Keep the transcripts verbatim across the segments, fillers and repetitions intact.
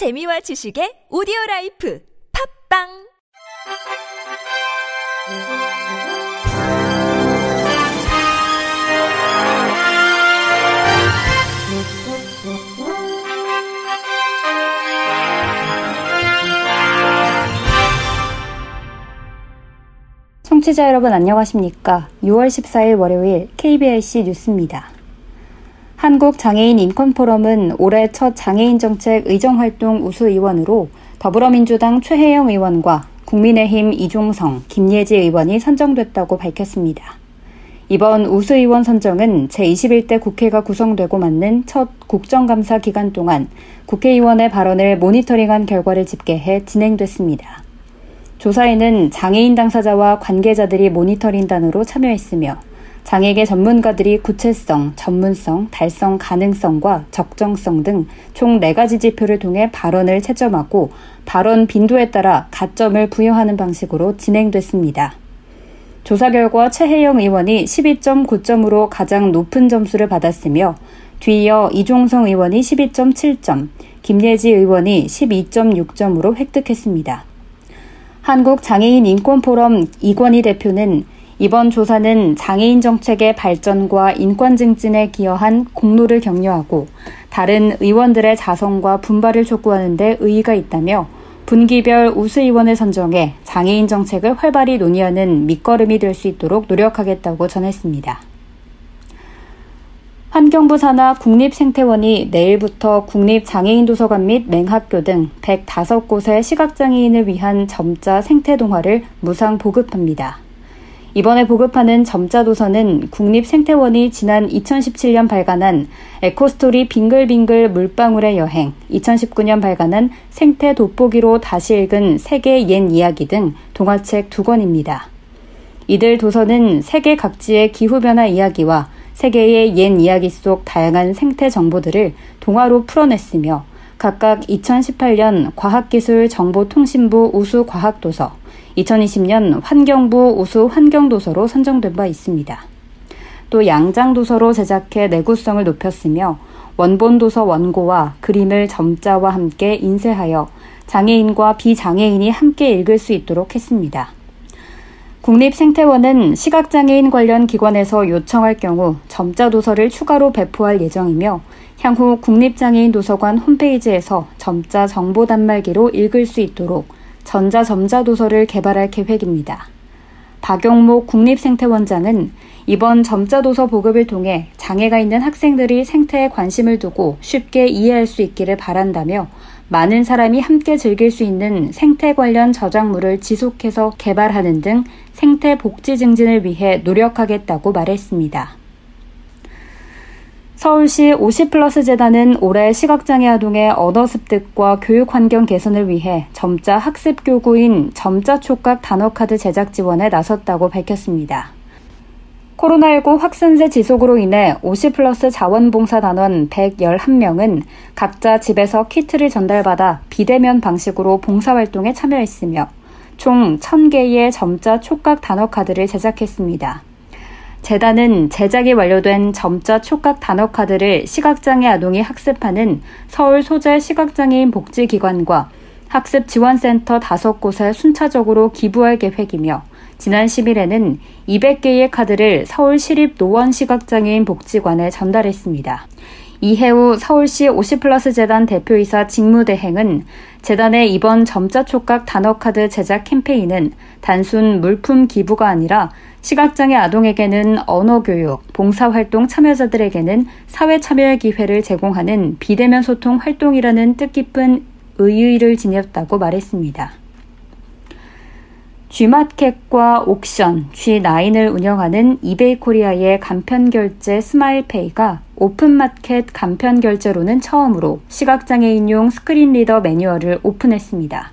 재미와 지식의 오디오라이프 팟빵 청취자 여러분 안녕하십니까. 유월 십사일 월요일 케이비아이씨 뉴스입니다. 한국장애인인권포럼은 올해 첫 장애인정책 의정활동 우수의원으로 더불어민주당 최혜영 의원과 국민의힘 이종성, 김예지 의원이 선정됐다고 밝혔습니다. 이번 우수의원 선정은 제이십일대 국회가 구성되고 맞는 첫 국정감사 기간 동안 국회의원의 발언을 모니터링한 결과를 집계해 진행됐습니다. 조사에는 장애인 당사자와 관계자들이 모니터링단으로 참여했으며 장애계 전문가들이 구체성, 전문성, 달성 가능성과 적정성 등 총 네 가지 지표를 통해 발언을 채점하고 발언 빈도에 따라 가점을 부여하는 방식으로 진행됐습니다. 조사 결과 최혜영 의원이 십이 점 구 점으로 가장 높은 점수를 받았으며 뒤이어 이종성 의원이 십이 점 칠 점, 김예지 의원이 십이 점 육 점으로 획득했습니다. 한국장애인인권포럼 이권희 대표는 이번 조사는 장애인 정책의 발전과 인권 증진에 기여한 공로를 격려하고 다른 의원들의 자성과 분발을 촉구하는 데 의의가 있다며 분기별 우수의원을 선정해 장애인 정책을 활발히 논의하는 밑거름이 될 수 있도록 노력하겠다고 전했습니다. 환경부 산하 국립생태원이 내일부터 국립장애인도서관 및 맹학교 등 백다섯 곳의 시각장애인을 위한 점자 생태동화를 무상 보급합니다. 이번에 보급하는 점자 도서는 국립생태원이 지난 이천십칠년 발간한 에코스토리 빙글빙글 물방울의 여행, 이천십구년 발간한 생태 돋보기로 다시 읽은 세계 옛 이야기 등 동화책 두 권입니다. 이들 도서는 세계 각지의 기후변화 이야기와 세계의 옛 이야기 속 다양한 생태 정보들을 동화로 풀어냈으며 각각 이천십팔년 과학기술정보통신부 우수 과학도서, 이천이십년 환경부 우수 환경도서로 선정된 바 있습니다. 또 양장도서로 제작해 내구성을 높였으며 원본도서 원고와 그림을 점자와 함께 인쇄하여 장애인과 비장애인이 함께 읽을 수 있도록 했습니다. 국립생태원은 시각장애인 관련 기관에서 요청할 경우 점자도서를 추가로 배포할 예정이며 향후 국립장애인도서관 홈페이지에서 점자 정보 단말기로 읽을 수 있도록 전자점자도서를 개발할 계획입니다. 박영모 국립생태원장은 이번 점자도서 보급을 통해 장애가 있는 학생들이 생태에 관심을 두고 쉽게 이해할 수 있기를 바란다며 많은 사람이 함께 즐길 수 있는 생태 관련 저작물을 지속해서 개발하는 등 생태 복지 증진을 위해 노력하겠다고 말했습니다. 서울시 오십 플러스 재단은 올해 시각장애 아동의 언어 습득과 교육 환경 개선을 위해 점자 학습 교구인 점자 촉각 단어카드 제작 지원에 나섰다고 밝혔습니다. 코로나십구 확산세 지속으로 인해 오십 플러스 자원봉사 단원 백십일 명은 각자 집에서 키트를 전달받아 비대면 방식으로 봉사활동에 참여했으며 총 천 개의 점자 촉각 단어카드를 제작했습니다. 재단은 제작이 완료된 점자 촉각 단어카드를 시각장애 아동이 학습하는 서울 소재 시각장애인 복지기관과 학습지원센터 다섯 곳에 순차적으로 기부할 계획이며 지난 십일에는 이백 개의 카드를 서울시립 노원시각장애인 복지관에 전달했습니다. 이해우 서울시 오십 플러스 재단 대표이사 직무대행은 재단의 이번 점자 촉각 단어카드 제작 캠페인은 단순 물품 기부가 아니라 시각장애 아동에게는 언어교육, 봉사활동 참여자들에게는 사회참여의 기회를 제공하는 비대면 소통 활동이라는 뜻깊은 의의를 지녔다고 말했습니다. G마켓과 옥션, 지 나인을 운영하는 이베이코리아의 간편결제 스마일페이가 오픈마켓 간편결제로는 처음으로 시각장애인용 스크린리더 매뉴얼을 오픈했습니다.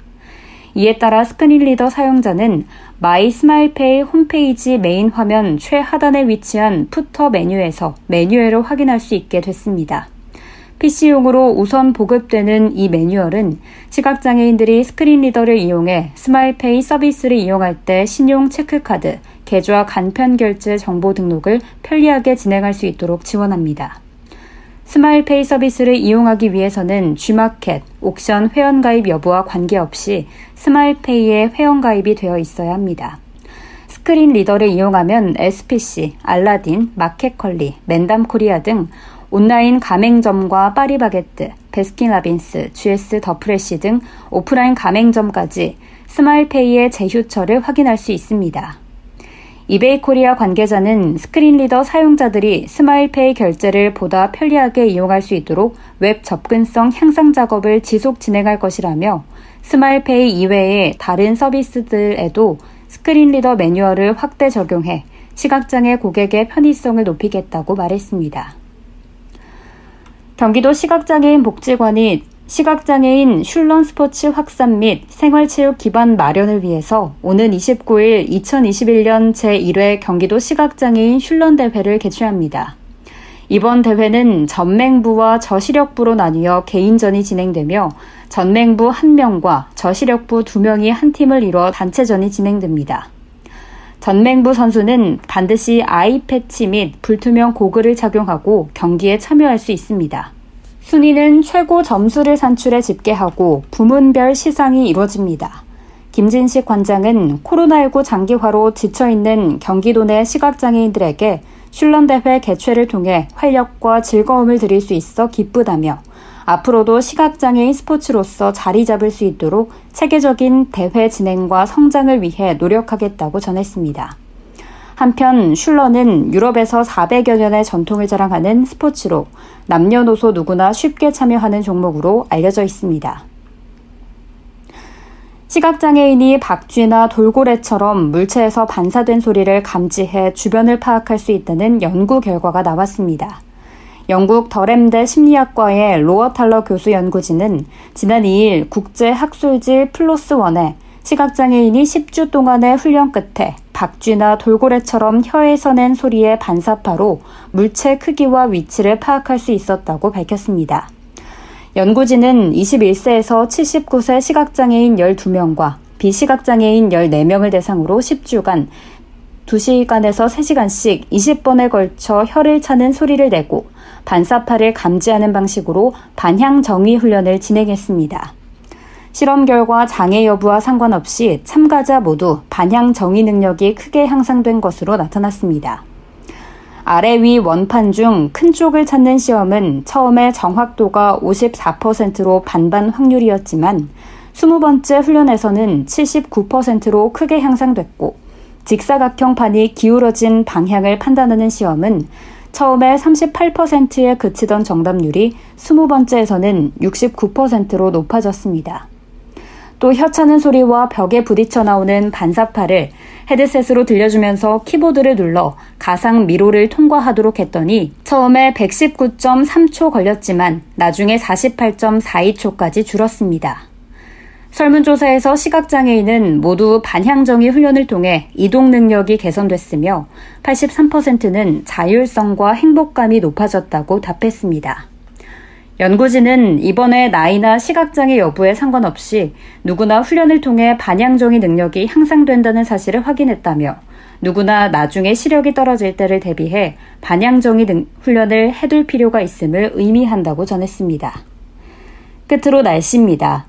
이에 따라 스크린리더 사용자는 마이 스마일페이 홈페이지 메인 화면 최하단에 위치한 푸터 메뉴에서 매뉴얼을 확인할 수 있게 됐습니다. 피씨용으로 우선 보급되는 이 매뉴얼은 시각장애인들이 스크린 리더를 이용해 스마일페이 서비스를 이용할 때 신용 체크카드, 계좌 간편결제 정보 등록을 편리하게 진행할 수 있도록 지원합니다. 스마일페이 서비스를 이용하기 위해서는 G마켓, 옥션 회원가입 여부와 관계없이 스마일페이에 회원가입이 되어 있어야 합니다. 스크린 리더를 이용하면 에스피씨, 알라딘, 마켓컬리, 맨담 코리아 등 온라인 가맹점과 파리바게뜨, 베스킨라빈스, 지에스 더프레시 등 오프라인 가맹점까지 스마일페이의 제휴처를 확인할 수 있습니다. 이베이코리아 관계자는 스크린 리더 사용자들이 스마일페이 결제를 보다 편리하게 이용할 수 있도록 웹 접근성 향상 작업을 지속 진행할 것이라며 스마일페이 이외의 다른 서비스들에도 스크린 리더 매뉴얼을 확대 적용해 시각장애 고객의 편의성을 높이겠다고 말했습니다. 경기도 시각장애인 복지관이 시각장애인 슐런 스포츠 확산 및 생활체육 기반 마련을 위해서 오는 이십구일 이천이십일년 제일회 경기도 시각장애인 슐런 대회를 개최합니다. 이번 대회는 전맹부와 저시력부로 나뉘어 개인전이 진행되며 전맹부 한 명과 저시력부 두 명이 한 팀을 이뤄 단체전이 진행됩니다. 전맹부 선수는 반드시 아이패치 및 불투명 고글을 착용하고 경기에 참여할 수 있습니다. 순위는 최고 점수를 산출해 집계하고 부문별 시상이 이루어집니다. 김진식 관장은 코로나십구 장기화로 지쳐있는 경기도 내 시각장애인들에게 슐런 대회 개최를 통해 활력과 즐거움을 드릴 수 있어 기쁘다며 앞으로도 시각장애인 스포츠로서 자리 잡을 수 있도록 체계적인 대회 진행과 성장을 위해 노력하겠다고 전했습니다. 한편 슐런은 유럽에서 사백여 년의 전통을 자랑하는 스포츠로 남녀노소 누구나 쉽게 참여하는 종목으로 알려져 있습니다. 시각장애인이 박쥐나 돌고래처럼 물체에서 반사된 소리를 감지해 주변을 파악할 수 있다는 연구 결과가 나왔습니다. 영국 더램대 심리학과의 로어탤러 교수 연구진은 지난 이일 국제학술지 플러스일에 시각장애인이 십주 동안의 훈련 끝에 박쥐나 돌고래처럼 혀에서 낸 소리의 반사파로 물체 크기와 위치를 파악할 수 있었다고 밝혔습니다. 연구진은 이십일세에서 칠십구세 시각장애인 열두명과 비시각장애인 열네명을 대상으로 십주간 두시간에서 세시간씩 이십번에 걸쳐 혀를 차는 소리를 내고 반사파를 감지하는 방식으로 반향 정의 훈련을 진행했습니다. 실험 결과 장애 여부와 상관없이 참가자 모두 반향 정의 능력이 크게 향상된 것으로 나타났습니다. 아래 위 원판 중 큰 쪽을 찾는 시험은 처음에 정확도가 오십사 퍼센트로 반반 확률이었지만 스무번째 훈련에서는 칠십구 퍼센트로 크게 향상됐고 직사각형판이 기울어진 방향을 판단하는 시험은 처음에 삼십팔 퍼센트에 그치던 정답률이 스무번째에서는 육십구 퍼센트로 높아졌습니다. 또 혀차는 소리와 벽에 부딪혀 나오는 반사파를 헤드셋으로 들려주면서 키보드를 눌러 가상 미로를 통과하도록 했더니 처음에 백십구 점 삼초 걸렸지만 나중에 사십팔 점 사이초까지 줄었습니다. 설문조사에서 시각장애인은 모두 반향정의 훈련을 통해 이동 능력이 개선됐으며 팔십삼 퍼센트는 자율성과 행복감이 높아졌다고 답했습니다. 연구진은 이번에 나이나 시각장애 여부에 상관없이 누구나 훈련을 통해 반향정의 능력이 향상된다는 사실을 확인했다며 누구나 나중에 시력이 떨어질 때를 대비해 반향정의 능, 훈련을 해둘 필요가 있음을 의미한다고 전했습니다. 끝으로 날씨입니다.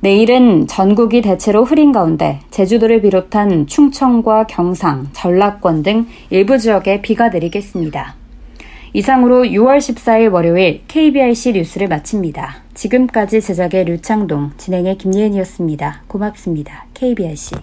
내일은 전국이 대체로 흐린 가운데 제주도를 비롯한 충청과 경상, 전라권 등 일부 지역에 비가 내리겠습니다. 이상으로 유월 십사일 월요일 케이비아이씨 뉴스를 마칩니다. 지금까지 제작의 류창동, 진행의 김예은이었습니다. 고맙습니다. 케이비아이씨